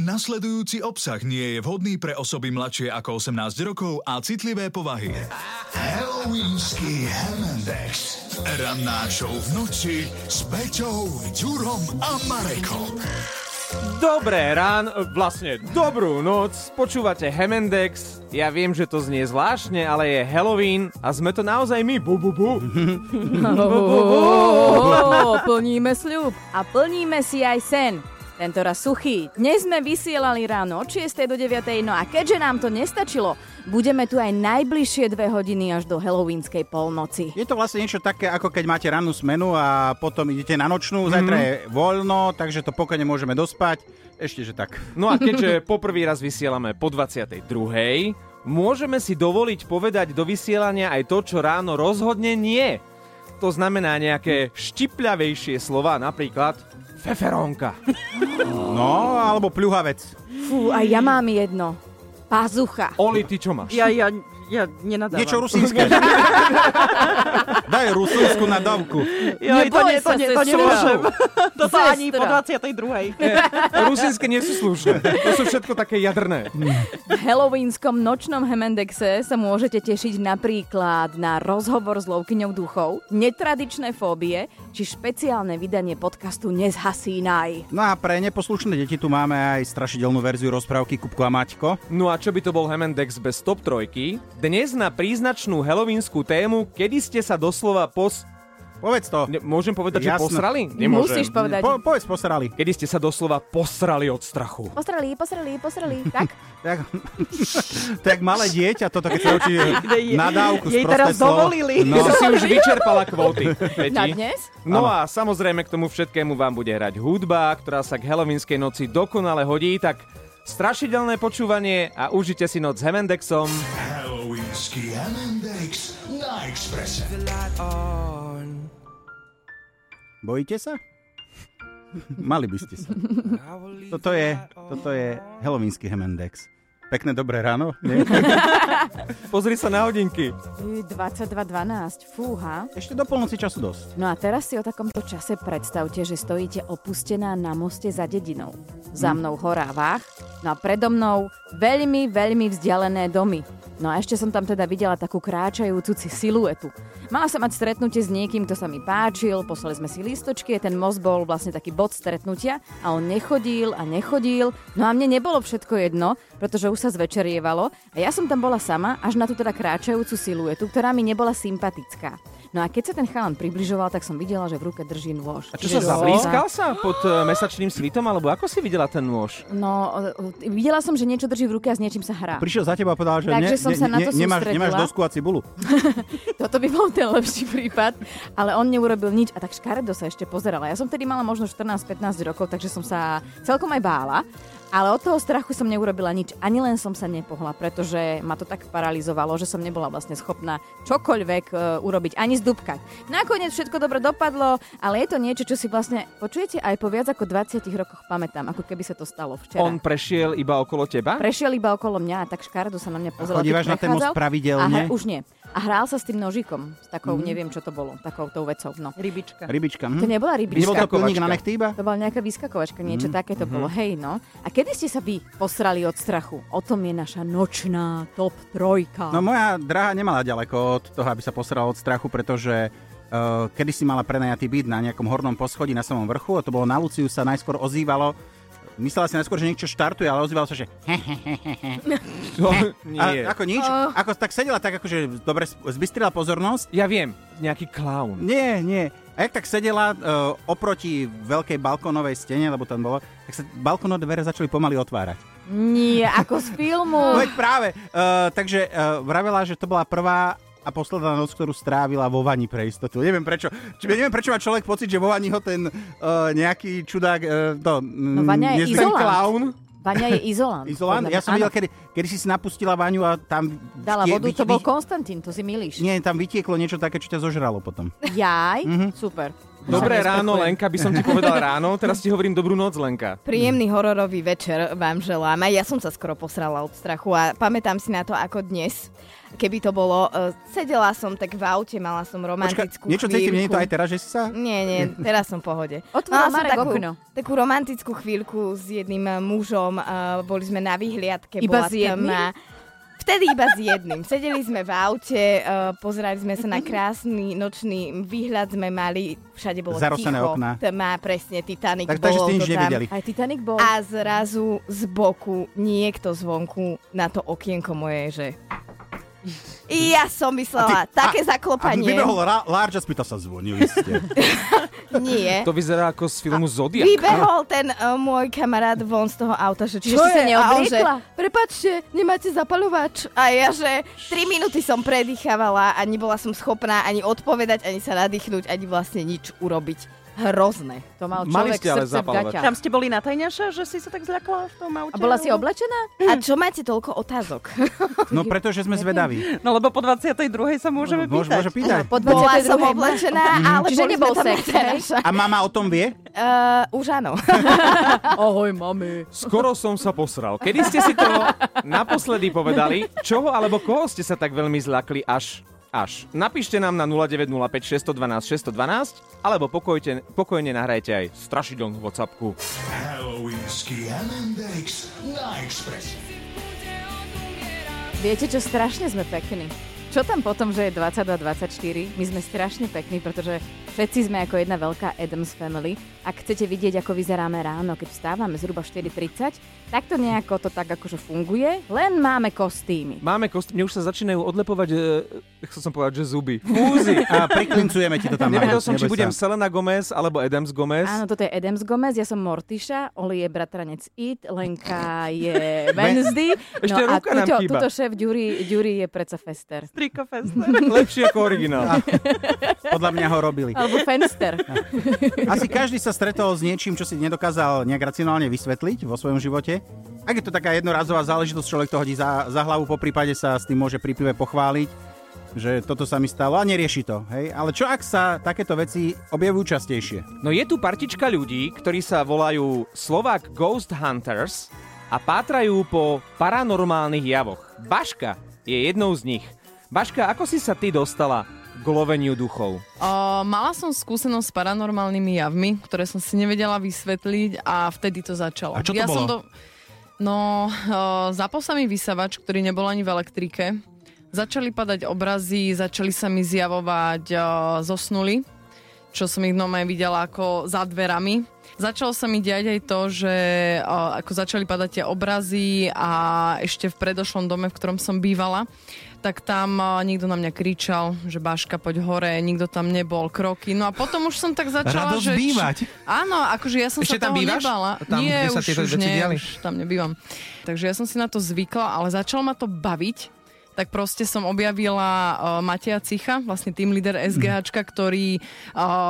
Nasledujúci obsah nie je vhodný pre osoby mladšie ako 18 rokov a citlivé povahy. Halloweenský Hemendex. Ranná show v noci s Beťou, Ďurom a Marekom. Dobré ráno, vlastne dobrú noc, počúvate Hemendex. Ja viem, že to znie zvláštne, ale je Halloween a sme to naozaj my. Plníme sľub a plníme si aj sen. Tentoraz suchý. Dnes sme vysielali ráno od 6. do 9. No a keďže nám to nestačilo, budeme tu aj najbližšie 2 hodiny až do halloweenskej polnoci. Je to vlastne niečo také, ako keď máte rannú smenu a potom idete na nočnú. Zajtra je voľno, takže to pokojne môžeme dospať. Ešte, že tak. No a keďže poprvý raz vysielame po 22. môžeme si dovoliť povedať do vysielania aj to, čo ráno rozhodne nie. To znamená nejaké štipľavejšie slova, napríklad feferónka. No, alebo pľuhavec. Fú, aj ja mám jedno. Pazucha. Oli, ty čo máš? Ja nenadávam. Niečo rusínske. Daj rusínsku nadávku. To nemôžem. To sa ani po 22. Rusínske nie sú slušné. To sú všetko také jadrné. V halloweenskom nočnom Hemendexe sa môžete tešiť napríklad na rozhovor s lovkyňou duchov, netradičné fóbie, či špeciálne vydanie podcastu Nezhasínaj. No a pre neposlušné deti tu máme aj strašidelnú verziu rozprávky Kubko a Maťko. No a čo by to bol Hemendex bez top trojky? Dnes na príznačnú halloweenskú tému, kedy ste sa doslova Povedz to. Môžem povedať, jasne, že posrali? Nemôžem. Musíš povedať. Povedz posrali. Kedy ste sa doslova posrali od strachu. Posrali, tak? Tak malé dieťa, toto keď sa učí nadávku z prosté slovo. Jej teraz dovolili. No. Si už vyčerpala kvóty. Na dnes? No a samozrejme k tomu všetkému vám bude hrať hudba, ktorá sa k halloweenskej noci dokonale hodí, tak strašidelné počúvanie a užite si noc s Hemendexom. Halloweenský Hemendex na Expresse. Bojíte sa? Mali by ste sa. Toto je halloweenský Hemendex. Pekné dobré ráno. Pozri sa na hodinky. 22.12, fúha. Ešte do polnoci času dosť. No a teraz si o takomto čase predstavte, že stojíte opustená na moste za dedinou. Za mnou horá váh, no a predo mnou veľmi, veľmi vzdialené domy. No a ešte som tam teda videla takú kráčajúcu siluetu. Mala som mať stretnutie s niekým, kto sa mi páčil, poslali sme si lístočky, ten most bol vlastne taký bod stretnutia a on nechodil a nechodil. No a mne nebolo všetko jedno, pretože už sa zvečerievalo a ja som tam bola sama až na tú teda kráčajúcu siluetu, ktorá mi nebola sympatická. No a keď sa ten chalan približoval, tak som videla, že v ruke drží nôž. A čo sa zablízkal sa pod mesačným svitom, alebo ako si videla ten nôž? No, videla som, že niečo drží v ruke a s niečím sa hrá. Prišiel za teba a povedal, že nemáš dosku a cibulu. Toto by bol ten lepší prípad, ale on neurobil nič a tak škaredo sa ešte pozerala. Ja som tedy mala možno 14-15 rokov, takže som sa celkom aj bála. Ale od toho strachu som neurobila nič, ani len som sa nepohla, pretože ma to tak paralizovalo, že som nebola vlastne schopná čokoľvek urobiť, ani zdúbkať. Nakoniec všetko dobre dopadlo, ale je to niečo, čo si vlastne, počujete, aj po viac ako 20 rokoch pamätám, ako keby sa to stalo včera. On prešiel iba okolo teba? Prešiel iba okolo mňa a tak škardo sa na mňa pozeral. Chodívaš na ten most pravidelne? Už nie. A hral sa s tým nožikom, s takou, neviem čo to bolo, takou tou vecou, no. Rybička. To nebola rybička. Nebol to plník na nechty iba? To bola nejaká vyskakovačka, niečo také to bolo, hej, no. A kedy ste sa vy posrali od strachu? O tom je naša nočná top trojka. No moja drahá nemala ďaleko od toho, aby sa posrala od strachu, pretože kedy si mala prenajatý byt na nejakom hornom poschodí na samom vrchu, a to bolo na Luciu, sa najskôr ozývalo. Myslela si najskôr, že niečo štartuje, ale ozýval sa, že ako nič. Ako tak sedela, tak akože dobre zbystrila pozornosť. Ja viem, nejaký klaun. Nie. A jak tak sedela oproti veľkej balkónovej stene, lebo tam bolo, tak sa balkónové dvere začali pomaly otvárať. Nie, ako z filmu. Veď práve. Takže vravela, že to bola prvá a posledná noc, ktorú strávila vo vani pre istotu. Neviem prečo. Neviem prečo má človek pocit, že vo vani ho ten nejaký čudák vaňa je izolant. Izolant? Ja som videl, kedy si napustila vaňu a tam dala vodu, to bol Konstantín, to si milíš. Nie, tam vytieklo niečo také, čo ťa zožralo potom. Jaj? Super. Dobré ráno, Lenka, by som ti povedal ráno, teraz ti hovorím dobrú noc, Lenka. Príjemný hororový večer vám želám. Aj ja som sa skoro posrala od strachu a pamätám si na to ako dnes. Keby to bolo, sedela som tak v aute, mala som romantickú chvíľku. Niečo cítim, nie je to aj teraz, že si sa? Nie, teraz som v pohode. Otvorila Marek okno. Takú romantickú chvíľku s jedným mužom, boli sme na vyhliadke. Iba s jedným? Vtedy iba s jedným. Sedeli sme v aute, pozerali sme sa na krásny nočný výhľad, sme mali, všade bolo zarosené ticho. Okná. Tma, presne, Titanic tak, bol. Takže ste nič nevideli. Aj Titanic bol. A zrazu z boku niekto zvonku na to okienko moje, že... Ja som myslela, také zaklopanie. A vybehol Large a spýtal sa, zvonili ste. Nie. To vyzerá ako z filmu Zodiak. Vybehol ten môj kamarát von z toho auta, že čo je? A on že, prepáčte, nemáte zapaľovač. A ja, že 3 minúty som predýchávala a nebola som schopná ani odpovedať, ani sa nadýchnuť, ani vlastne nič urobiť. Hrozné. To mal človek srdce v gaťa. Tam ste boli natajňaša, že si sa tak zľakla v tom aute? A bola si oblečená? A čo máte toľko otázok? No pretože sme zvedaví. No lebo po 22. sa môžeme pýtať. Po 22. bola som oblečená, ale čiže nebol sex. A mama o tom vie? Už áno. Ahoj, mami. Skoro som sa posral. Kedy ste si to naposledy povedali? Čoho alebo koho ste sa tak veľmi zľakli až? Napíšte nám na 0905 612 612 alebo pokojne nahrajte aj strašidelnú WhatsAppku. Halloweenský Hemendex na Express. Viete čo, strašne sme pekní. Čo tam potom, že je 22-24? My sme strašne pekní, pretože všetci sme ako jedna veľká Addams Family. Ak chcete vidieť, ako vyzeráme ráno, keď vstávame zhruba 4:30, tak to nejako to tak akože funguje, len máme kostýmy. Máme kostýmy, už sa začínajú odlepovať, chcel som povedať, že zuby. Fúzi. A priklincujeme ti to tam. Nevedel som, či budem Selena Gomez alebo Addams Gomez. Áno, toto je Addams Gomez, ja som Mortyša, Oli je bratranec It, Lenka je Wednesday. Ešte no ruka a tuto šéf Ďuri je predsa Fester. Rika Fenster. Lepšie ako originál. Podľa mňa ho robili. Alebo Fester. Asi každý sa stretol s niečím, čo si nedokázal nejak racionálne vysvetliť vo svojom živote. Ak je to taká jednorázová záležitosť, človek to hodí za hlavu, po prípade sa s tým môže pri pive pochváliť, že toto sa mi stalo a nerieši to. Hej? Ale čo ak sa takéto veci objavujú častejšie? No je tu partička ľudí, ktorí sa volajú Slovak Ghost Hunters a pátrajú po paranormálnych javoch. Baška je jednou z nich. Baška, ako si sa ty dostala k loveniu duchov? Mala som skúsenosť s paranormálnymi javmi, ktoré som si nevedela vysvetliť a vtedy to začalo. A čo to bolo? Zapol sa mi vysavač, ktorý nebol ani v elektrike. Začali padať obrazy, začali sa mi zjavovať zosnuli, čo som ich normálne videla ako za dverami. Začalo sa mi diať aj to, že ako začali padať tie obrazy a ešte v predošlom dome, v ktorom som bývala, tak tam niekto na mňa kričal, že Baška, poď hore, nikto tam nebol, kroky. No a potom už som tak začala, radosť že... bývať. Áno, akože ja som ešte sa toho nebala. Tam, nie, už tam nebývam. Takže ja som si na to zvykla, ale začalo ma to baviť. Tak proste som objavila Matia Cicha, vlastne team líder SGHčka, ktorý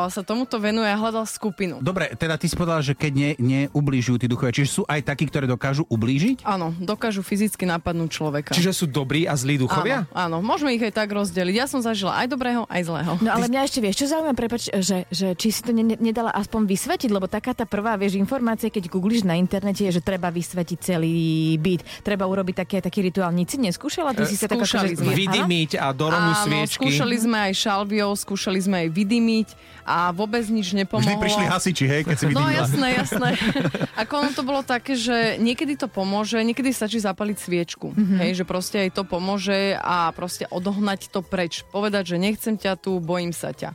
sa tomuto venuje a hľadal skupinu. Dobre, teda ty si povedala, že keď neublížujú tí duchovia, čiže sú aj takí, ktoré dokážu ublížiť? Áno, dokážu fyzicky napadnúť človeka. Čiže sú dobrí a zlí duchovia? Áno, môžeme ich aj tak rozdeliť. Ja som zažila aj dobrého, aj zlého. No ale mňa ešte vieš, čo zaujímavé, prepáč, že či si to nedala aspoň vysvetiť, lebo taká tá prvá, vieš, informácia, keď googlíš na internete, je, že treba vysvetiť celý byt, treba urobiť taký rituál. Nic si neskúšala, ty si sa vydýmiť a Doronu sviečky. Skúšali sme aj šalviou, skúšali sme aj vydýmiť a vôbec nič nepomohlo. Vždy prišli hasiči, hej, keď si vydýmila. No jasné. Ako ono to bolo také, že niekedy to pomôže, niekedy stačí zapaliť sviečku. Mm-hmm. Hej, že proste aj to pomôže a proste odohnať to preč. Povedať, že nechcem ťa tu, bojím sa ťa.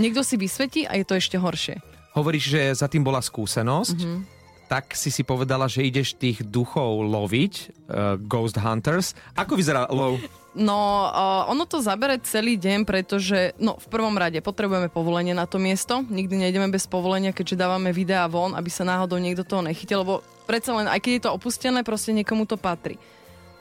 Niekto si vysvetí a je to ešte horšie. Hovoríš, že za tým bola skúsenosť. Mm-hmm. Tak si povedala, že ideš tých duchov loviť, Ghost Hunters. Ako vyzerá lov? No, ono to zabere celý deň, pretože v prvom rade potrebujeme povolenie na to miesto. Nikdy nejdeme bez povolenia, keďže dávame videá von, aby sa náhodou niekto toho nechytil, lebo predsa len, aj keď je to opustené, proste niekomu to patrí.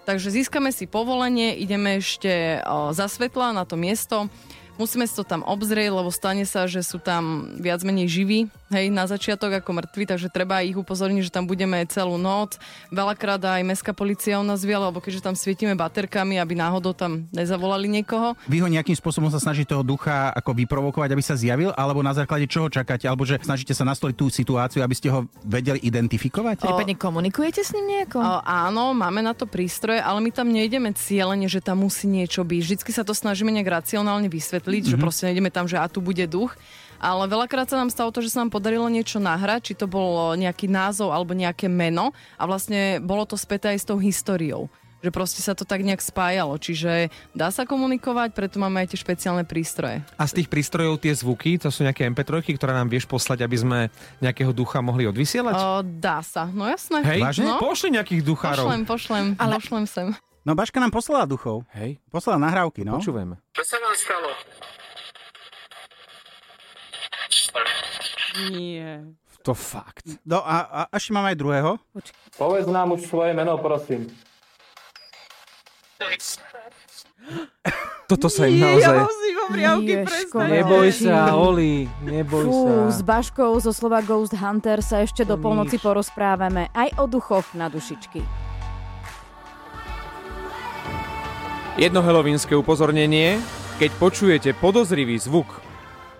Takže získame si povolenie, ideme ešte za svetla na to miesto, Musíme si to tam obzrieť, lebo stane sa, že sú tam viac menej živí, hej, na začiatok ako mŕtvi, takže treba ich upozorniť, že tam budeme celú noc. Veľakrát aj mestská polícia u nás vie, alebo keďže tam svietime baterkami, aby náhodou tam nezavolali niekoho. Vy ho nejakým spôsobom sa snaží toho ducha ako vyprovokovať, aby sa zjavil, alebo na základe čoho čakáte, alebo že snažíte sa nastoliť tú situáciu, aby ste ho vedeli identifikovať? Prípadne komunikujete s ním nejako? Áno, máme na to prístroje, ale my tam nejdeme cielene, že tam musí niečo byť. Vždycky sa to snažíme nejak racionálne vysvetliť, že proste nejdeme tam, že a tu bude duch. Ale veľakrát sa nám stalo to, že sa nám podarilo niečo nahrať, či to bol nejaký názov alebo nejaké meno, a vlastne bolo to späté aj s tou históriou, že proste sa to tak nejak spájalo. Čiže dá sa komunikovať, preto máme aj tie špeciálne prístroje. A z tých prístrojov tie zvuky, to sú nejaké MP3, ktoré nám vieš poslať, aby sme nejakého ducha mohli odvysielať? Dá sa, no jasné. Hej, vážne? No? Pošli nejakých duchárov. Pošlem sem. No Baška nám poslala duchov. Hej. Poslala nahrávky, no. Počúvajme. Čo sa vám stalo? Nie. To fakt. No a ešte mám aj druhého. Povedz nám už svoje meno, prosím. Toto sa im naozaj... Ja musím obriavky prestať. Neboj sa, Oli, neboj sa. S Baškou zo Slovak Ghost Hunters sa ešte do polnoci porozprávame aj o duchoch na dušičky. Jedno helovínske upozornenie. Keď počujete podozrivý zvuk,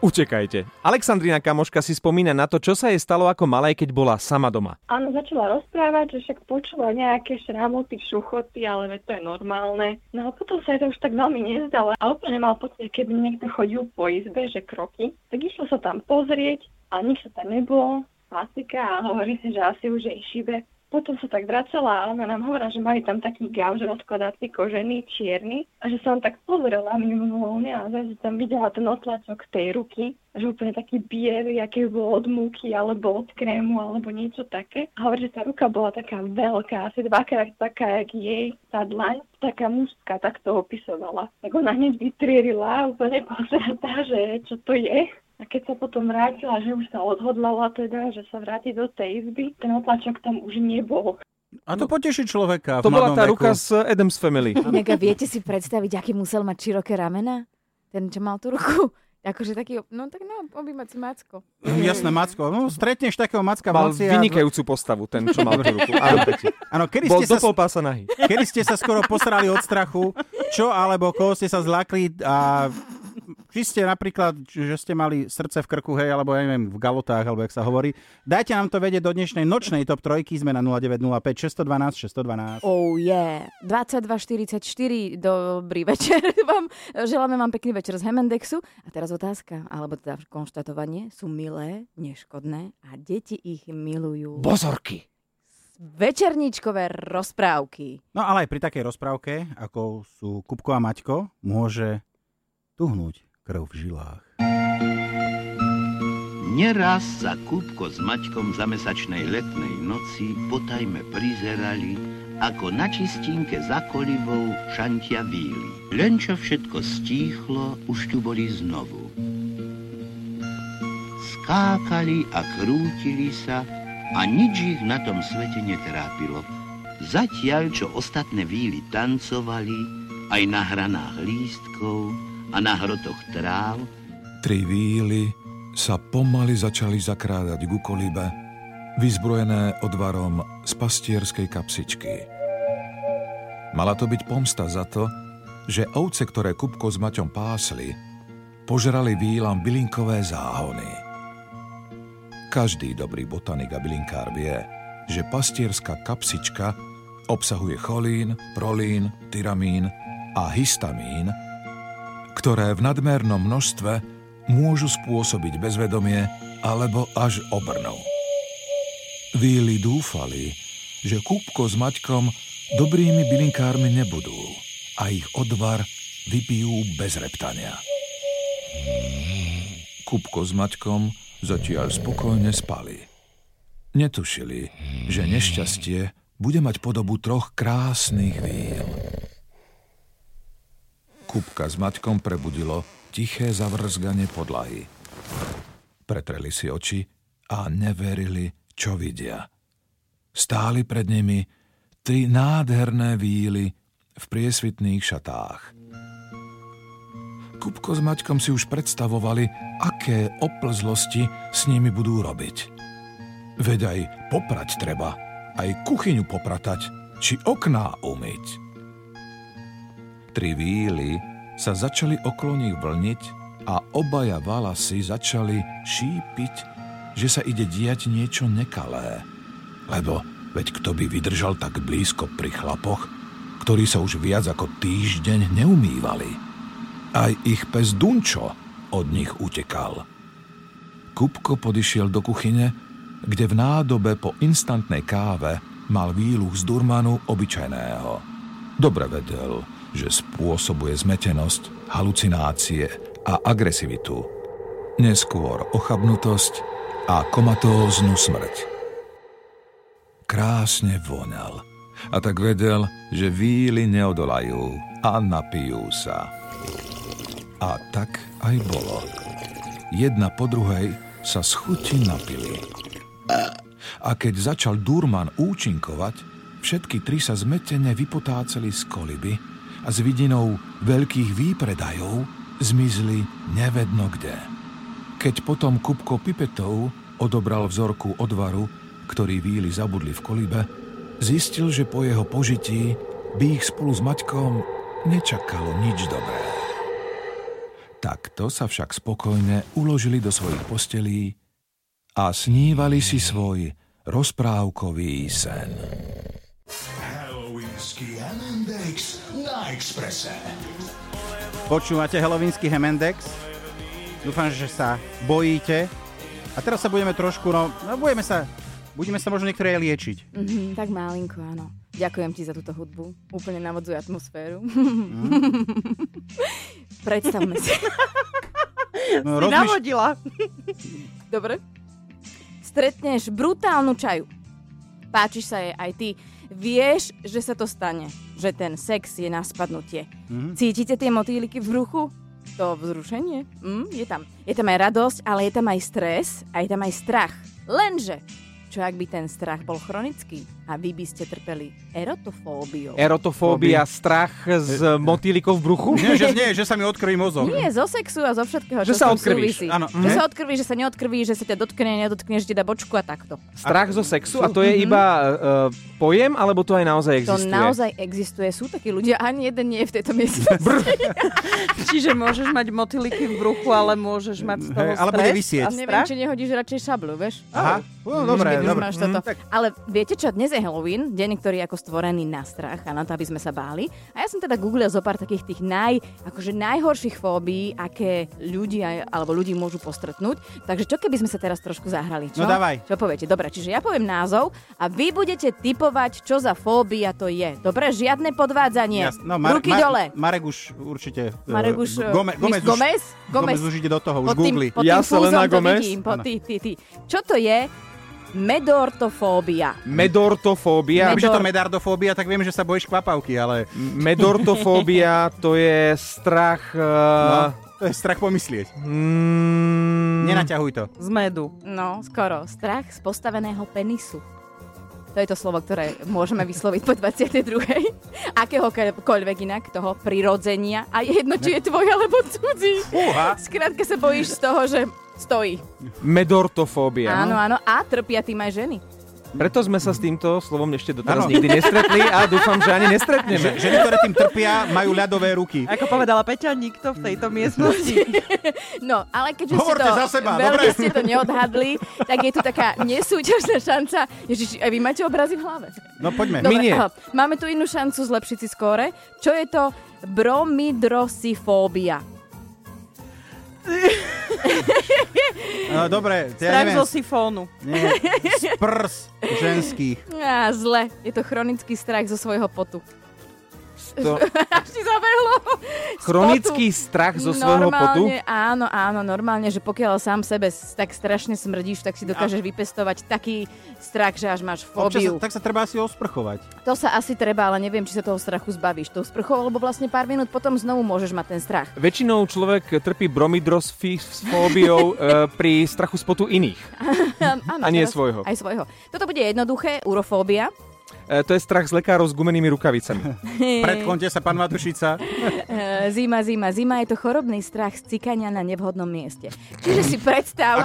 utekajte. Alexandrina Kamoška si spomína na to, čo sa jej stalo ako malej, keď bola sama doma. Áno, začala rozprávať, že však počula nejaké šramoty, šuchoty, ale to je normálne. No a potom sa jej to už tak veľmi nezdalo a úplne mal pocit, keby niekto chodil po izbe, že kroky. Tak išlo sa tam pozrieť a nič sa tam nebolo. Klasika, a hovorí si, že asi už jej šibe. Potom sa tak vracela a ona nám hovorila, že mali tam taký gauž rozkladací, kožený, čierny, a že sa on tak pozrela mimovoľne a že tam videla ten otlačok tej ruky, že úplne taký biely, aké bolo od múky alebo od krému alebo niečo také. A hovorí, že tá ruka bola taká veľká, asi dvakrát taká, jak jej tá dlaň, taká mužská, tak to opisovala. Tak ona hneď vytrierila, úplne pozrela, že čo to je. A keď sa potom vrátila, že už sa odhodlala teda, že sa vráti do tej izby, ten otlačok tam už nebol. A to poteší človeka. To bola tá ruka z Addams Family. Nega, viete si predstaviť, aký musel mať široké ramena? Ten, čo mal tú ruku. Akože taký, objímací macko. Jasné, macko. No, stretneš takého macka v noci. Mal vynikajúcu postavu, ten, čo mal tú ruku. Áno, bol do polpása nahý. Kedy ste sa skoro posrali od strachu, čo alebo koho ste sa zlakli a... Či ste napríklad, že ste mali srdce v krku, hej, alebo ja neviem, v galotách, alebo jak sa hovorí. Dajte nám to vedieť do dnešnej nočnej top trojky. Sme na 0905 612 612. Oh yeah. 22:44, dobrý večer vám. Želáme vám pekný večer z Hemendexu. A teraz otázka, alebo teda konštatovanie. Sú milé, neškodné a deti ich milujú. Bozorky. Večerníčkové rozprávky. No ale aj pri takej rozprávke, ako sú Kubko a Maťko, môže tuhnúť krv v žilách. Neraz sa Kubko s Maťkom za mesačnej letnej noci potajme prizerali, ako na čistínke za kolivou šantia víli. Len čo všetko stíchlo, už tu boli znovu. Skákali a krútili sa a nič ich na tom svete netrápilo. Zatiaľ, čo ostatné víli tancovali aj na hranách lístkov a na hrotoch tráv. Tri víly sa pomaly začali zakrádať ku kolibe, vyzbrojené odvarom z pastierskej kapsičky. Mala to byť pomsta za to, že ovce, ktoré Kubko s Maťom pásli, požrali vílam bylinkové záhony. Každý dobrý botanik a bylinkár vie, že pastierská kapsička obsahuje cholín, prolín, tyramín a histamín, ktoré v nadmernom množstve môžu spôsobiť bezvedomie alebo až obrnu. Víli dúfali, že Kubko s Maťkom dobrými bylinkármi nebudú a ich odvar vypijú bez reptania. Kubko s Maťkom zatiaľ spokojne spali. Netušili, že nešťastie bude mať podobu troch krásnych víl. Kubka s Maťkom prebudilo tiché zavrzganie podlahy. Pretreli si oči a neverili, čo vidia. Stáli pred nimi tri nádherné víly v priesvitných šatách. Kubko s Maťkom si už predstavovali, aké oplzlosti s nimi budú robiť. Veď aj poprať treba, aj kuchyňu popratať, či okná umyť. Tri víly sa začali okolo nich vlniť a obaja valasy začali šípiť, že sa ide diať niečo nekalé. Lebo veď kto by vydržal tak blízko pri chlapoch, ktorí sa už viac ako týždeň neumývali. Aj ich pes Dunčo od nich utekal. Kubko podišiel do kuchyne, kde v nádobe po instantnej káve mal výluch z durmanu obyčajného. Dobre vedel, že spôsobuje zmetenosť, halucinácie a agresivitu. Neskôr ochabnutosť a komatóznu smrť. Krásne voňal a tak vedel, že víly neodolajú a napijú sa. A tak aj bolo. Jedna po druhej sa z chuti napili. A keď začal Durman účinkovať, všetky tri sa zmetene vypotáceli z koliby a s vidinou veľkých výpredajov zmizli nevedno kde. Keď potom Kubko pipetou odobral vzorku odvaru, ktorý víly zabudli v kolibe, zistil, že po jeho požití by ich spolu s Maťkom nečakalo nič dobré. Takto sa však spokojne uložili do svojich postelí a snívali si svoj rozprávkový sen. Halloweenský Hemendex na Expresse. Počúvate Halloweenský Hemendex? Dúfam, že sa bojíte. A teraz sa budeme trošku, budeme sa možno niektoré liečiť. Tak malinko, áno. Ďakujem ti za túto hudbu. Úplne navodzuje atmosféru. Predstavme si. No, si navodila. Dobre. Stretneš brutálnu čaju. Páčiš sa jej aj ty. Vieš, že sa to stane. Že ten sex je na spadnutie. Cítite tie motýliky v bruchu? To vzrušenie. Je tam. Je tam aj radosť, ale je tam aj stres a je tam aj strach. Lenže... čo ak by ten strach bol chronický a vy by ste trpeli erotofóbiou. Erotofóbia, strach z motýlikov v bruchu? Nie, že sa mi odkrví mozog. Nie, zo sexu a zo všetkého, čo sa súvisí. Že sa odkrví, že sa neodkrví, že sa ťa nedotkne, že ti dá bočku a takto. Strach zo sexu? A to je iba pojem, alebo to aj naozaj existuje? To naozaj existuje. Sú takí ľudia, ani jeden nie je v tejto miestnosti. Čiže môžeš mať motýliky v bruchu, ale môžeš mať z toho stres. A neviem, či nehodíš radšej šablu, vieš? Aha. Dobre. Ale viete čo, dnes je Halloween, deň, ktorý je ako stvorený na strach a na to, aby sme sa báli. A ja som teda googlil zo pár takých tých najhorších fóbií, aké ľudí môžu postretnúť. Takže čo keby sme sa teraz trošku zahrali, čo? No dávaj. Čo poviete? Dobre, čiže ja poviem názov a vy budete tipovať, čo za fóbia to je. Dobre, žiadne podvádzanie. Ruky dole. Marek už určite. Marek už Gomez už ide do toho, už googli. Ja Selena Gomez. Čo to je? Medortofóbia. Medortofóbia. Viem, že to medardofóbia, tak viem, že sa bojíš kvapavky, ale... Medortofóbia, to je strach... To je strach pomyslieť. Nenaťahuj to. Z medu. No, skoro. Strach z postaveného penisu. To je to slovo, ktoré môžeme vysloviť po 22. Akéhokoľvek inak toho prirodzenia. A jedno, či je tvoj, alebo cudzí. Skrátka sa bojíš z toho, že stojí. Medortofóbia. Áno. A trpia tým aj ženy. Preto sme sa s týmto slovom ešte doteraz nikdy nestretli a dúfam, že ani nestretneme. Ženy, ktoré tým trpia, majú ľadové ruky. Ako povedala Peťa, nikto v tejto miestnosti. No, ale keďže ste to neodhadli, tak je tu taká nesúťažná šanca. Ježiš, aj vy máte obrazy v hlave? No poďme. Dobre, my nie. Máme tu inú šancu zlepšiť si skóre. Čo je to bromidrosifóbia? No, dobre, strach zo sifónu. Nie, z prs ženských. Zle, je to chronický strach zo svojho potu. Až ti zabehlo. Chronický strach zo svojho potu? Normálne, že pokiaľ sám sebe tak strašne smrdíš, tak si dokážeš vypestovať taký strach, že až máš fóbiu. Tak sa treba asi osprchovať. To sa asi treba, ale neviem, či sa toho strachu zbavíš. To sprchov, lebo vlastne pár minút potom znovu môžeš mať ten strach. Väčšinou človek trpí bromidrosfóbiou pri strachu spotu iných. A nie svojho. Aj svojho. Toto bude jednoduché, urofóbia. To je strach z lekárov s gumenými rukavicami. Predklonte sa, pán Matušica. Zima. Je to chorobný strach z cikania na nevhodnom mieste. Čiže si predstav,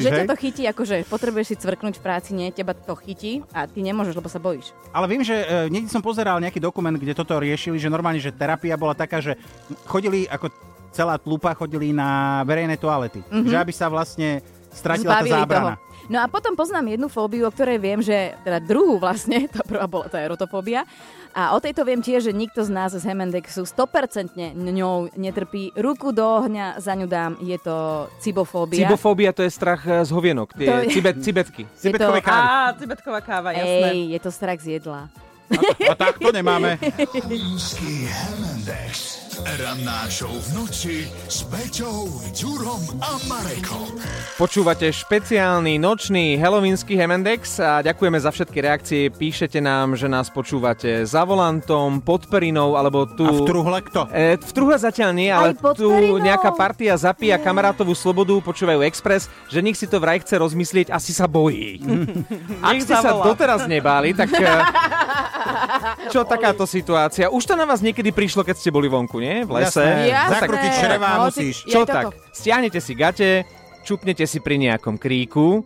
že ťa to chytí, akože potrebuješ si cvrknúť v práci, nie, teba to chytí a ty nemôžeš, lebo sa bojíš. Ale viem, že niekde som pozeral nejaký dokument, kde toto riešili, že normálne, že terapia bola taká, že chodili, ako celá tlupa chodili na verejné toalety. Mm-hmm. Že aby sa vlastne stratila tá zábrana. Toho. No a potom poznám jednu fóbiu, o ktorej viem, že teda druhú vlastne, tá prvá bola tá erotofóbia. A o tejto viem tiež, že nikto z nás z Hemendexu 100% ňou netrpí. Ruku do ohňa za ňu dám, je to cibofóbia. Cibofóbia to je strach z hovienok, tie cibetky. Cibetkové kávy. Á, cibetková káva, jasné. Ej, je to strach z jedla. A tak to nemáme. Kolínsky Hemendex. Ranná show v noci s Beťou, Ďurom a Marekom. Počúvate špeciálny nočný halloweenský Hemendex a ďakujeme za všetky reakcie. Píšete nám, že nás počúvate za volantom, pod perinou, alebo tu... A v truhle kto? V truhle zatiaľ nie, ale tu nejaká partia zapíja kamarátovú slobodu, počúvajú Express, že nech si to vraj chce rozmyslieť, asi sa bojí. Ak ste sa doteraz nebáli, tak... Čo takáto situácia? Už to na vás niekedy prišlo, keď ste boli vonku, nie? V lese. Jasné. Zakrútiť črevá musíš. Čo tak? Stiahnete si gate, čupnete si pri nejakom kríku.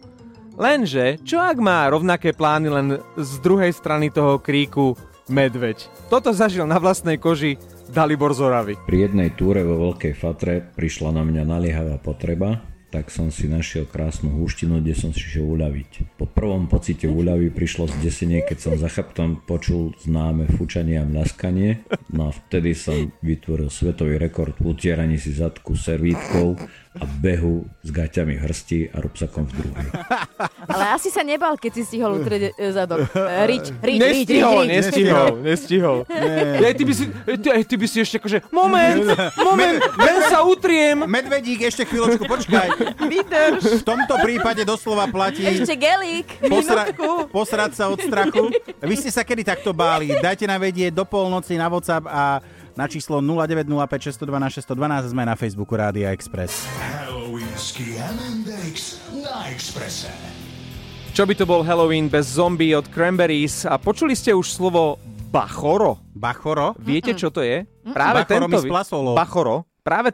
Lenže, čo ak má rovnaké plány len z druhej strany toho kríku medveď? Toto zažil na vlastnej koži Dalibor Zoravi. Pri jednej túre vo Veľkej Fatre prišla na mňa naliehavá potreba, tak som si našiel krásnu húštinu, kde som si šiel uľaviť. Po prvom pocite uľavy prišlo zdesenie, keď som za chrbtom počul známe fučanie a mľaskanie. No a vtedy som vytvoril svetový rekord v utieraní si zadku servítkou a behu s gaťami v hrsti a rúbsakom v druhej. Ale asi sa nebal, keď si stihol utrieť zadok. Nestihol. Ty by si ešte akože, moment, len sa utriem. Medvedík, ešte chvíľočku, počkaj. Vydrž. V tomto prípade doslova platí. Ešte gelík. Posrať sa od strachu. Vy ste sa kedy takto báli? Dajte nám vedieť do polnoci na WhatsApp a na číslo 0905 612 612 sme na Facebooku Rádia Express. Halloweenský Hemendex na Expresse. Čo by to bol Halloween bez zombie od Cranberries? A počuli ste už slovo bachoro? Bachoro? Viete, čo to je? Práve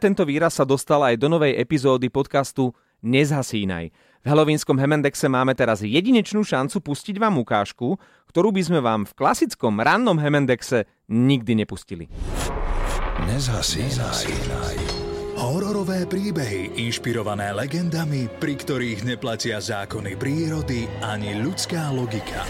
tento výraz sa dostal aj do novej epizódy podcastu Nezhasínaj. V halloweenskom Hemendexe máme teraz jedinečnú šancu pustiť vám ukážku, ktorú by sme vám v klasickom rannom Hemendexe nikdy nepustili. Nezhasínaj. Hororové príbehy inšpirované legendami, pri ktorých neplatia zákony prírody ani ľudská logika.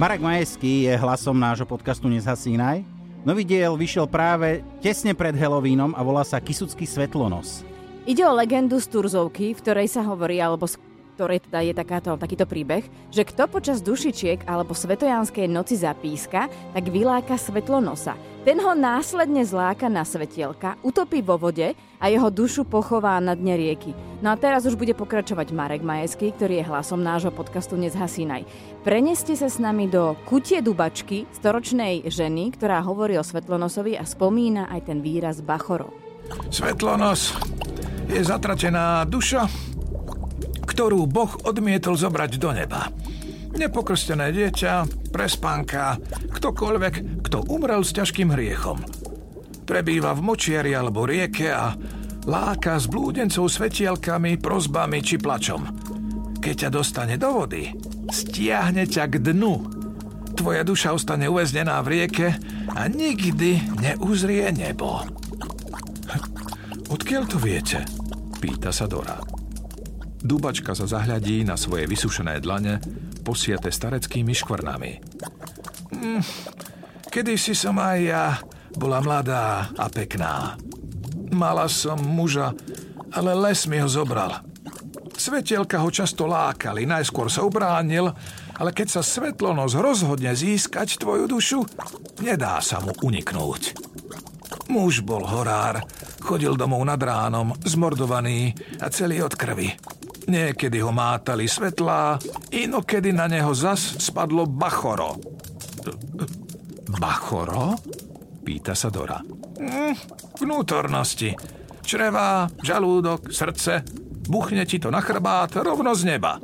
Marek Majeský je hlasom nášho podcastu Nezhasínaj. Nový diel vyšiel práve tesne pred Halloweenom a volá sa Kisucký svetlonos. Ide o legendu z Turzovky, v ktorej sa hovorí, alebo z ktorej teda je takýto príbeh, že kto počas dušičiek alebo svetojanskej noci zapíska, tak vyláka svetlonosa. Ten ho následne zláka na svetielka, utopí vo vode a jeho dušu pochová na dne rieky. No a teraz už bude pokračovať Marek Majeský, ktorý je hlasom nášho podcastu Nezhasínaj. Preneste sa s nami do kutie dubačky storočnej ženy, ktorá hovorí o svetlonosovi a spomína aj ten výraz bachoro. Svetlonos... je zatratená duša, ktorú Boh odmietol zobrať do neba. Nepokrstené dieťa, prespánka, ktokoľvek, kto umrel s ťažkým hriechom. Prebýva v močiari alebo rieke a láka zblúdencov svetielkami, prosbami či plačom. Keď ťa dostane do vody, stiahne ťa k dnu. Tvoja duša ostane uväznená v rieke a nikdy neuzrie nebo. Odkiaľ to viete? Pýta sa Dora. Dubačka sa zahľadí na svoje vysušené dlane, posiate stareckými škvrnami. Kedysi som aj ja bola mladá a pekná. Mala som muža, ale les mi ho zobral. Svetielka ho často lákali, najskôr sa ubránil, ale keď sa svetlonosť rozhodne získať tvoju dušu, nedá sa mu uniknúť. Muž bol horár, chodil domov nad ránom, zmordovaný a celý od krvi. Niekedy ho mátali svetlá, inokedy na neho zas spadlo bachoro. Bachoro? Pýta sa Dora. Vnútornosti. Črevá, žalúdok, srdce. Buchne ti to na chrbát rovno z neba.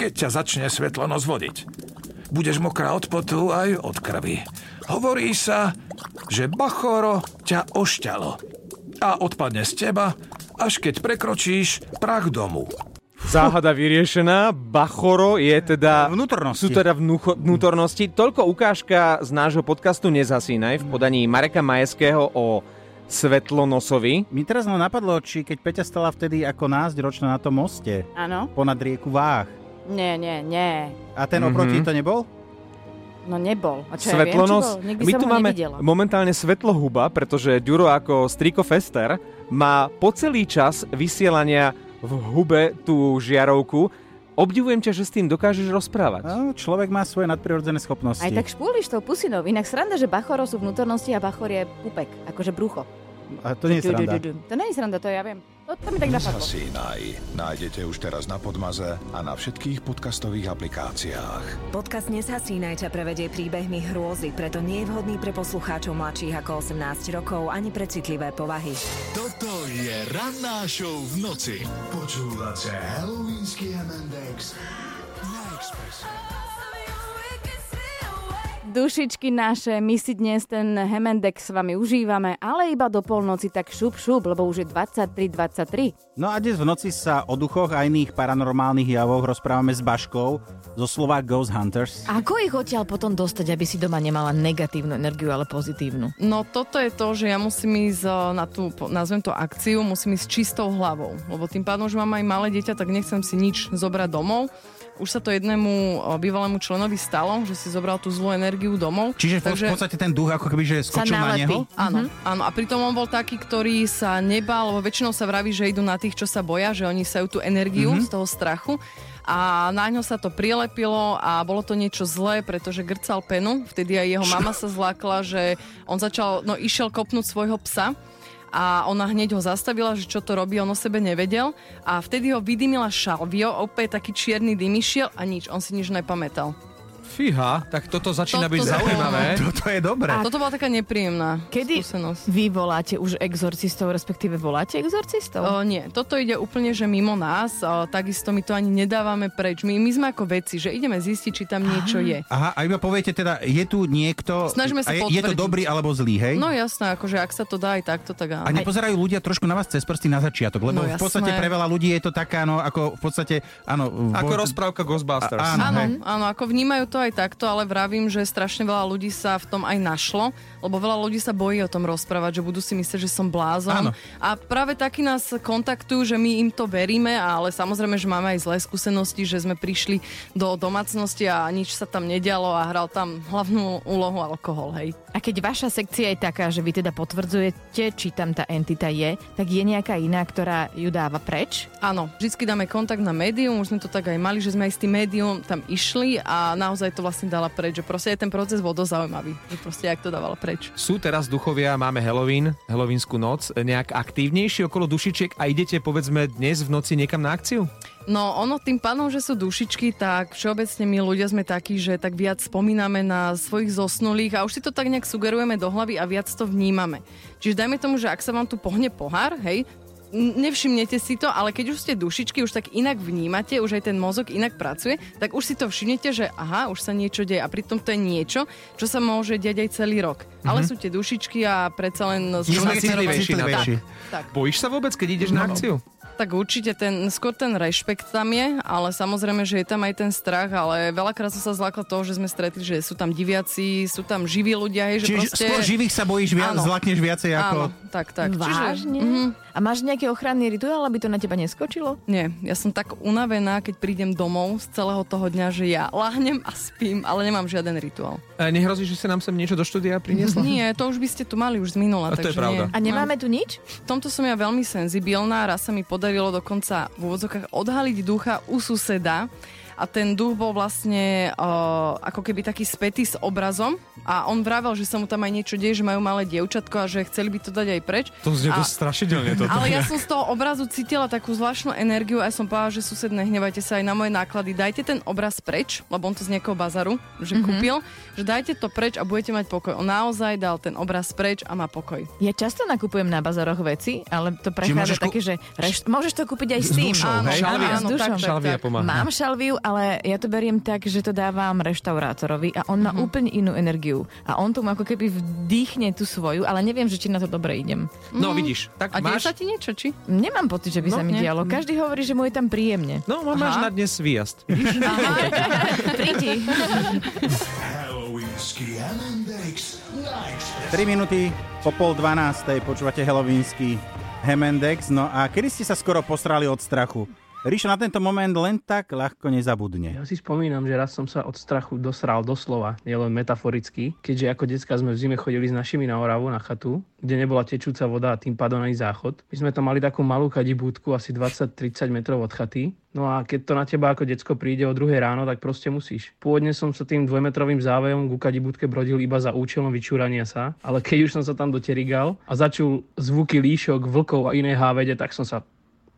keď ťa začne svetlonos vodiť. Budeš mokrá od potu aj od krvi. Hovorí sa, že bachoro ťa ošťalo a odpadne z teba, až keď prekročíš prach domu. Záhada vyriešená. Bachoro je teda vnútornosti. Sú teda vnútornosti. Toľko ukážka z nášho podcastu Nezhasínaj v podaní Mareka Majeského o svetlonosovi. Mi teraz napadlo, či keď Peťa stala vtedy ako násťročná na tom moste. Áno. Ponad rieku Váh. Nie. A ten oproti to nebol? No nebol. A čo svetlonos, ja viem, čo bol? Nikdy my som tu ho máme nevidela. Momentálne svetlohuba, pretože Ďuro ako striko Fester má po celý čas vysielania v hube tú žiarovku. Obdivujem ťa, že s tým dokážeš rozprávať. No, človek má svoje nadprirodzené schopnosti. Aj tak špúliš tou pusinou. Inak sranda, že bachoro sú vnútornosti a bachor je pupek, akože brucho. A to nie je sranda. To nie je sranda, to ja viem. To mi tak napadlo. Nezhasínaj. Nájdete už teraz na Podmaze a na všetkých podcastových aplikáciách. Podcast Nezhasínaj ťa prevedie príbehmi hrôzy, preto nie je vhodný pre poslucháčov mladších ako 18 rokov ani pre citlivé povahy. Toto je ranná show v noci. Počúvate Halloweenský Hemendex na Express. Dušičky naše, my si dnes ten Hemendex s vami užívame, ale iba do polnoci, tak šup, šup, lebo už je 23:23. No a dnes v noci sa o duchoch a iných paranormálnych javoch rozprávame s Baškou zo Slovak Ghost Hunters. Ako ich odtiaľ potom dostať, aby si doma nemala negatívnu energiu, ale pozitívnu? No toto je to, že ja musím ísť na tú, nazvem to akciu, musím ísť čistou hlavou, lebo tým pádom, že mám aj malé dieťa, tak nechcem si nič zobrať domov. Už sa to jednému bývalému členovi stalo, že si zobral tú zlú energiu domov. Čiže v podstate ten duch ako keby, že skočil na neho? Áno, áno. A pritom on bol taký, ktorý sa nebal, lebo väčšinou sa vraví, že idú na tých, čo sa boja, že oni sajú tú energiu z toho strachu. A na ňo sa to prilepilo a bolo to niečo zlé, pretože grcal penu. Vtedy aj jeho mama sa zlákla, že on začal, no išiel kopnúť svojho psa. A ona hneď ho zastavila, že čo to robí, on o sebe nevedel a vtedy ho vydymila šalvio, opäť taký čierny dym išiel a nič, on si nič nepamätal. Fíha, tak toto začína byť zaujímavé. Toto je dobré. Toto bola taká nepríjemná skúsenosť. Kedy vy voláte už exorcistov, respektíve voláte exorcistov? Nie, toto ide úplne, že mimo nás, takisto my to ani nedávame preč. My sme ako vedci, že ideme zistiť, či tam niečo je. Aha, a iba poviete teda, je tu niekto, snažíme sa potvrdiť. Je to dobrý alebo zlý, hej? No jasné, akože ak sa to dá aj takto, tak áno. A nepozerajú ľudia trošku na vás cez prsty na začiatok, lebo v podstate pre veľa ľudí je to taká, no ako v podstate, áno. Ako rozprávka Ghostbusters. Áno, ako vnímajú to aj takto, ale vravím, že strašne veľa ľudí sa v tom aj našlo, lebo veľa ľudí sa bojí o tom rozprávať, že budú si myslieť, že som blázon. Áno. A práve takí nás kontaktujú, že my im to veríme, ale samozrejme, že máme aj zlé skúsenosti, že sme prišli do domácnosti a nič sa tam nedialo a hral tam hlavnú úlohu alkohol, hej. A keď vaša sekcia je taká, že vy teda potvrdzujete, či tam tá entita je, tak je nejaká iná, ktorá ju dáva preč? Áno, vždycky dáme kontakt na médium, už sme to tak aj mali, že sme aj s tým médium tam išli a naozaj to vlastne dala preč, že proste je ten proces bol dosť zaujímavý, že proste jak to dávala preč. Sú teraz duchovia, máme Halloween, Halloweenskú noc, nejak aktívnejší okolo dušičiek a idete povedzme dnes v noci niekam na akciu? No ono tým pádom, že sú dušičky, tak všeobecne my ľudia sme takí, že tak viac spomíname na svojich zosnulých a už si to tak nejak sugerujeme do hlavy a viac to vnímame. Čiže dajme tomu, že ak sa vám tu pohne pohár, hej, nevšimnete si to, ale keď už ste dušičky, už tak inak vnímate, už aj ten mozog inak pracuje, tak už si to všimnete, že aha, už sa niečo deje a pritom to je niečo, čo sa môže diať aj celý rok. Ale sú tie dušičky a predsa len... Bojíš sa vôbec, keď ideš na akciu? Tak určite skôr ten rešpekt tam je, ale samozrejme, že je tam aj ten strach, ale veľakrát som sa zlákla toho, že sme stretli, že sú tam diviaci, sú tam živí ľudia. Hej, že čiže proste... skôr živých sa bojíš, zlákneš viacej ako... Áno, tak. Vážne? Čiže... A máš nejaký ochranný rituál, aby to na teba neskočilo? Nie, ja som tak unavená, keď prídem domov z celého toho dňa, že ja lahnem a spím, ale nemám žiaden rituál. Nehrozí, že si nám sem niečo do štúdia priniesla? Nie, to už by ste tu mali už z minula. To je pravda. Nie. A nemáme tu nič? V tomto som ja veľmi senzibilná, raz sa mi podarilo dokonca v úvodzokách odhaliť ducha u suseda a ten duch bol vlastne ako keby taký spätý s obrazom a on vravel, že sa mu tam aj niečo deje, že majú malé dievčatko a že chceli by to dať aj preč. To znie dosť strašidelne toto. Ale ja som z toho obrazu cítila takú zvláštnu energiu a ja som povedala, že sused, nehnevajte sa aj na moje náklady, dajte ten obraz preč, lebo on to z nejakého bazaru, že kúpil, že dajte to preč a budete mať pokoj. On naozaj dal ten obraz preč a má pokoj. Ja často nakupujem na bazaroch veci, ale to prechádza také, že môžeš to kúpiť aj s tým. Mám šalviu a ale ja to beriem tak, že to dávam reštaurátorovi a on má úplne inú energiu. A on tomu ako keby vdýchne tú svoju, ale neviem, že či na to dobre idem. No vidíš, tak a máš... A sa ti niečo, či? Nemám pocit, že by sa mi dialo. Každý hovorí, že mu je tam príjemne. No, máš na dnes výjazd. Prídi. 3 minúty po pol 12. Počúvate Helovínsky Hemendex. No a kedy ste sa skoro posrali od strachu? Ríša na tento moment len tak ľahko nezabudne. Ja si spomínam, že raz som sa od strachu dosral doslova, nielen metaforicky, keďže ako decka sme v zime chodili s našimi na Oravu, na chatu, kde nebola tečúca voda a tým pádom aj záchod. My sme tam mali takú malú kadibúdku, asi 20-30 metrov od chaty. No a keď to na teba ako decko príde o 2:00 ráno, tak proste musíš. Pôvodne som sa tým 2-metrovým závejom ku kadibúdke brodil iba za účelom vyčúrania sa, ale keď už som sa tam doterigal a začul zvuky líšok, vlkov a iné hávede, tak som sa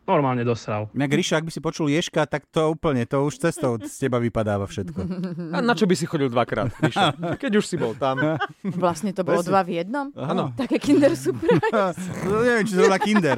normálne dosral. Inak, Ríša, ak by si počul ježka, tak to úplne, to už cestou z teba vypadáva všetko. A na čo by si chodil dvakrát, Ríša? Keď už si bol tam. Vlastne to bolo 2 v 1. Áno. Také Kinder Surprise. Neviem, či to bola Kinder.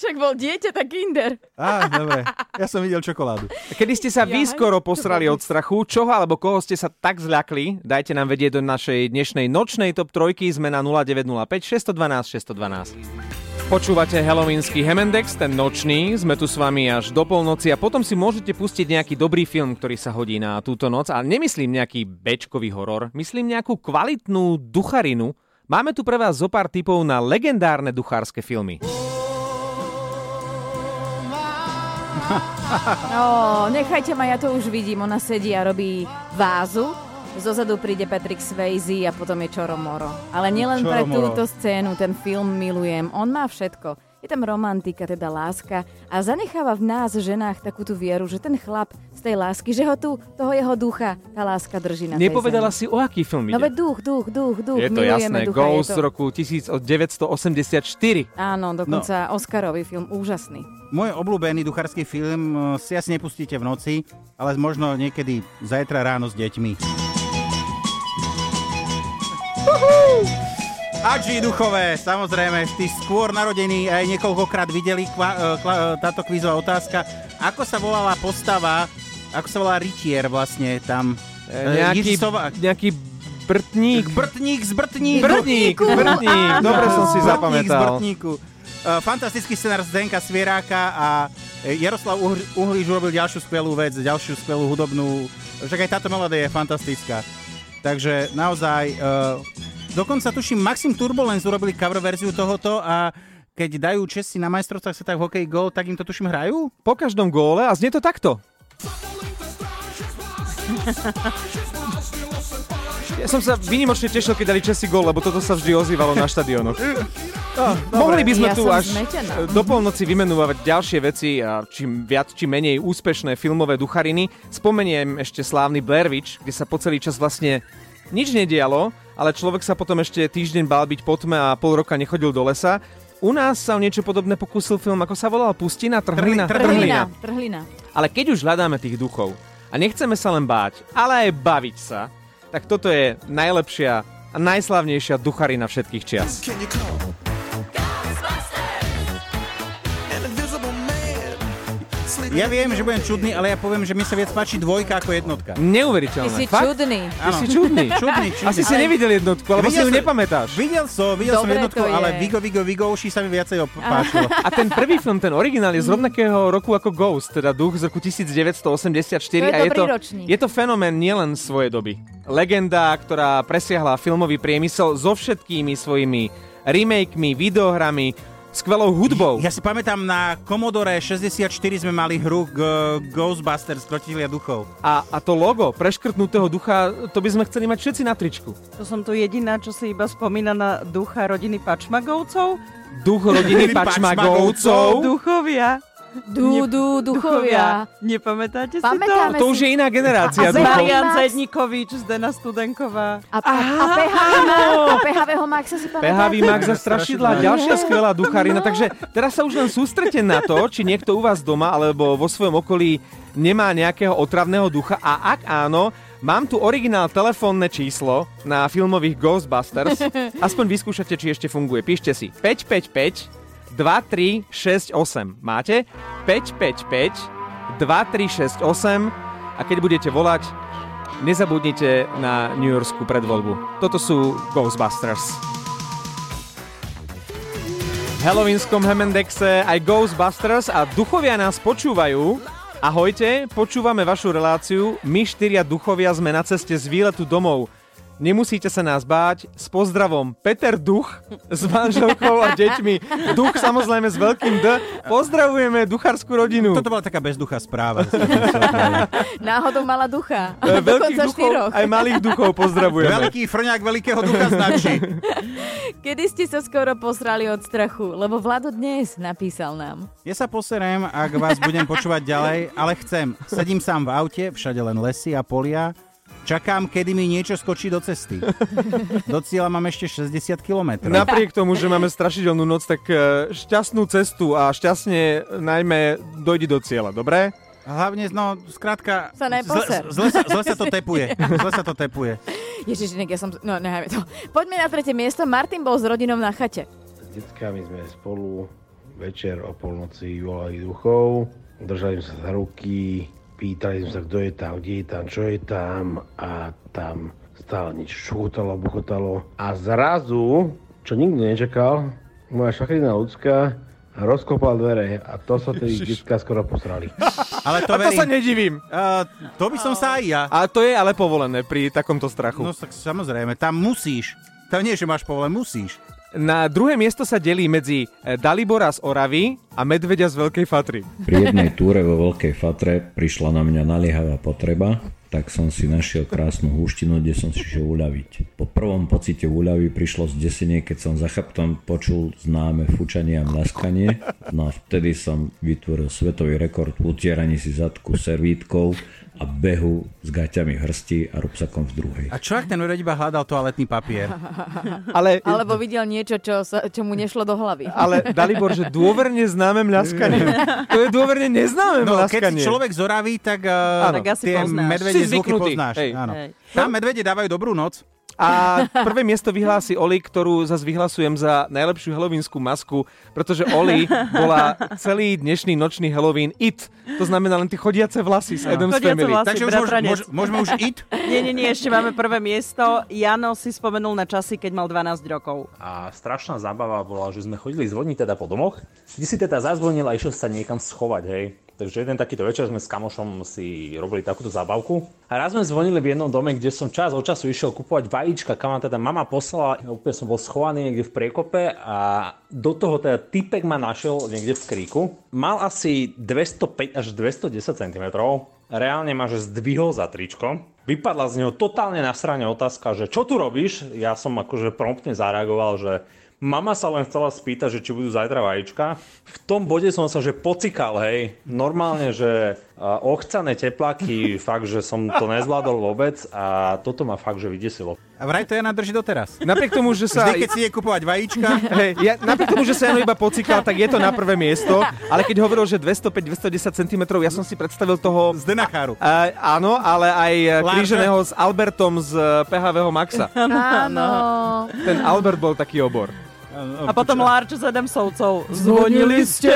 Však bol dieťa, tak Kinder. Á, dobre. Ja som videl čokoládu. Kedy ste sa vy skoro posrali od strachu, čoho alebo koho ste sa tak zľakli, dajte nám vedieť do našej dnešnej nočnej top trojky. Sme na 0905 612 612. Počúvate Helovínsky Hemendex, ten nočný. Sme tu s vami až do polnoci a potom si môžete pustiť nejaký dobrý film, ktorý sa hodí na túto noc. A nemyslím nejaký bečkový horor, myslím nejakú kvalitnú ducharinu. Máme tu pre vás zo pár tipov na legendárne duchárske filmy. Nechajte ma, ja to už vidím. Ona sedí a robí vázu. Zozadu príde Patrick Swayze a potom je Čoromoro. Ale nielen pre túto scénu, ten film milujem. On má všetko. Je tam romantika, teda láska a zanecháva v nás, ženách, takú tú vieru, že ten chlap z tej lásky, že ho tu, toho jeho ducha, tá láska drží na tej zemi. Nepovedala si, o aký film ide. No veď duch. Je to jasné, ducha, Ghost z roku 1984. Áno, dokonca Oscarový film, úžasný. Môj obľúbený duchársky film si asi nepustíte v noci, ale možno niekedy zajtra ráno s deťmi. Adži duchové, samozrejme, tí skôr narodení aj niekoľkokrát videli táto kvízová otázka. Ako sa volala postava, ako sa volá rytier vlastne tam? Nejaký brtník. Brtník. Dobre som si zapamätal. Fantastický scenár Zdenka Svieráka a Jaroslav Uhlíž urobil ďalšiu skvelú vec, ďalšiu skvelú hudobnú. Však aj táto melódia je fantastická. Takže naozaj... Dokonca tuším, Maxim Turbulence urobili cover verziu tohoto a keď dajú Česi na majstrovstvách sveta v hokeji gól, tak im to tuším hrajú? Po každom góle a znie to takto. Ja som sa výnimočne tešil, keď dali Česi gól, lebo toto sa vždy ozývalo na štadiónoch. Mohli by sme tu až do polnoci vymenovať ďalšie veci, čím viac, či menej úspešné filmové duchariny. Spomeniem ešte slávny Blair Witch, kde sa po celý čas vlastne nič nedialo, ale človek sa potom ešte týždeň bál byť po tme a pol roka nechodil do lesa. U nás sa o niečo podobné pokúsil film, ako sa volal Pustina, Trhlina. Ale keď už hľadáme tých duchov a nechceme sa len báť, ale aj baviť sa, tak toto je najlepšia a najslavnejšia ducharina všetkých čias. Ja viem, že budem čudný, ale ja poviem, že mi sa viac páči dvojka ako jednotka. Neuveriteľné. Ty si čudný. Asi si nevidel jednotku, alebo si ju nepamätáš. Videl som jednotku, ale Vigo uši sa mi viacej páčilo. A ten prvý film, ten originál je z rovnakého roku ako Ghost, teda duch z roku 1984. To je dobrý ročník. Je to fenomén nielen svojej doby. Legenda, ktorá presiahla filmový priemysel so všetkými svojimi remakemi, videohrami, skvelou hudbou. Ja si pamätám, na Commodore 64 sme mali hru Ghostbusters, Krotitelia duchov. A to logo preškrtnutého ducha, to by sme chceli mať všetci na tričku. To som tu jediná, čo si iba spomína na ducha rodiny Pačmagovcov. Duch rodiny Pačmagovcov. Duchovia. Duchovia. Nepamätáte si to? Pamätáme si. To už je iná generácia duchov. Marian Zednikovič, Zdena Studenková. A PHVho Maxa si pamätáte? PHV Maxa Strašidla, ďalšia skvelá ducharina. Takže teraz sa už len sústrete na to, či niekto u vás doma alebo vo svojom okolí nemá nejakého otravného ducha. A ak áno, mám tu originál telefónne číslo na filmových Ghostbusters. Aspoň vyskúšate, či ešte funguje. Píšte si 555 2368. Máte? 555 2368 a keď budete volať, nezabudnite na New Yorkskú predvoľbu. Toto sú Ghostbusters. V halloweenskom Hemendexe aj Ghostbusters a duchovia nás počúvajú. Ahojte, počúvame vašu reláciu. My štyria duchovia sme na ceste z výletu domov. Nemusíte sa nás báť. S pozdravom Peter Duch s manželkou a deťmi. Duch samozrejme s veľkým D. Pozdravujeme ducharskú rodinu. Toto bola taká bezduchá správa. Náhodou mala ducha. Veľkých duchov aj malých duchov pozdravujeme. Veľký frňák veľkého ducha značí. Kedy ste sa skoro posrali od strachu? Lebo Vlado dnes napísal nám. Ja sa poserem, ak vás budem počúvať ďalej, ale chcem. Sedím sám v aute, všade len lesy a polia. Čakám, kedy mi niečo skočí do cesty. Do cieľa mám ešte 60 km. Napriek tomu, že máme strašidelnú noc, tak šťastnú cestu a šťastne najmä dojdi do cieľa, dobre? Hlavne, no, skrátka, zle sa to tepuje. Ježiš, inak ja som... No, nechajme to. Poďme na tretie miesto. Martin bol s rodinou na chate. S deckami sme spolu večer o polnoci volali duchov, držali sa za ruky... Pýtali sme sa, kto je tam, kde je tam, čo je tam a tam stále niečo šútalo, buchotalo. A zrazu, čo nikto nečakal, moja šachrina ľudská rozkopala dvere a to sa tedy detská skoro posrali. Ale to, a to sa nedivím. To by som sa aj ja. A to je ale povolené pri takomto strachu. No tak samozrejme, tam musíš. Tam nie, že máš povolené, musíš. Na druhé miesto sa delí medzi Dalibora z Oravy a medveďa z Veľkej Fatry. Pri jednej túre vo Veľkej Fatre prišla na mňa naliehavá potreba, tak som si našiel krásnu húštinu, kde som si šiel uľaviť. Po prvom pocite uľavy prišlo zdesenie, keď som za chrbtom počul známe fučanie a mlaskanie. No a vtedy som vytvoril svetový rekord v utieraní si zadku servítkou a behu s gaťami v hrsti a rúbsakom v druhej. A čo ak ten ured iba hľadal toaletný papier? Alebo videl niečo, čo mu nešlo do hlavy. Ale Dalibor, že dôverne známe mľaskanie. To je dôverne neznáme mľaskanie. No, keď človek zoraví, tak tie medvede zvuky poznáš. Hej. Tam medvede dávajú dobrú noc. A prvé miesto vyhlási Oli, ktorú zase vyhlasujem za najlepšiu halloweenskú masku, pretože Oli bola celý dnešný nočný Halloween it. To znamená len tie chodiace vlasy z Addams Family. Vlasy, takže môžeme už it? Nie, ešte máme prvé miesto. Jano si spomenul na časy, keď mal 12 rokov. A strašná zábava bola, že sme chodili zvoniť teda po domoch, kde si teda zazvonil a išiel sa niekam schovať, hej. Takže jeden takýto večer sme s kamošom si robili takúto zábavku. A raz sme zvonili v jednom dome, kde som čas od času išiel kupovať vajíčka, kam ma teda mama poslala. Úplne som bol schovaný niekde v priekope a do toho teda typek ma našiel niekde v kríku. Mal asi 205 až 210 cm. Reálne ma že zdvihol za tričko. Vypadla z neho totálne nasrane otázka, že čo tu robíš? Ja som akože promptne zareagoval, že... Mama sa len chcela spýtať, že či budú zajtra vajíčka. V tom bode som sa, že pocikal, hej. Normálne, že ochcané tepláky, fakt, že som to nezvládol vôbec a toto ma fakt, že vydesilo. A vraj to Jana drží doteraz. Napriek tomu, že sa... Vždy, keď si ide kupovať vajíčka. Hej, ja, napriek tomu, že sa Jano iba pocikal, tak je to na prvé miesto. Ale keď hovoril, že 205-210 cm, ja som si predstavil toho... Z Denacháru. Áno, ale aj kríženého s Albertom z PHV Maxa. Áno. Ten Albert bol taký obor. A potom Lárčo s Adamsovcov. Zvonili ste?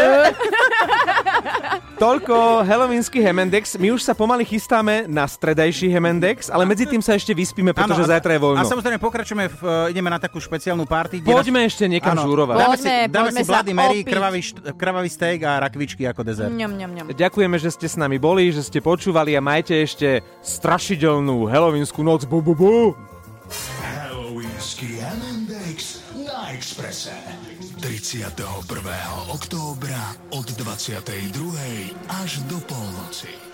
Toľko halloweenský Hemendex. My už sa pomaly chystáme na stredajší Hemendex, ale medzi tým sa ešte vyspíme, pretože zajtra je voľno. A samozrejme pokračujeme, ideme na takú špeciálnu party. Poďme ešte niekam žúrovať. Dáme si Bloody Mary, krvavý steak a rakvičky ako dezert. Ďakujeme, že ste s nami boli, že ste počúvali a majte ešte strašidelnú halloweenskú noc. Bu, bu, bu. Halloweenský Hemendex na Expresse 31. októbra od 22. až do polnoci.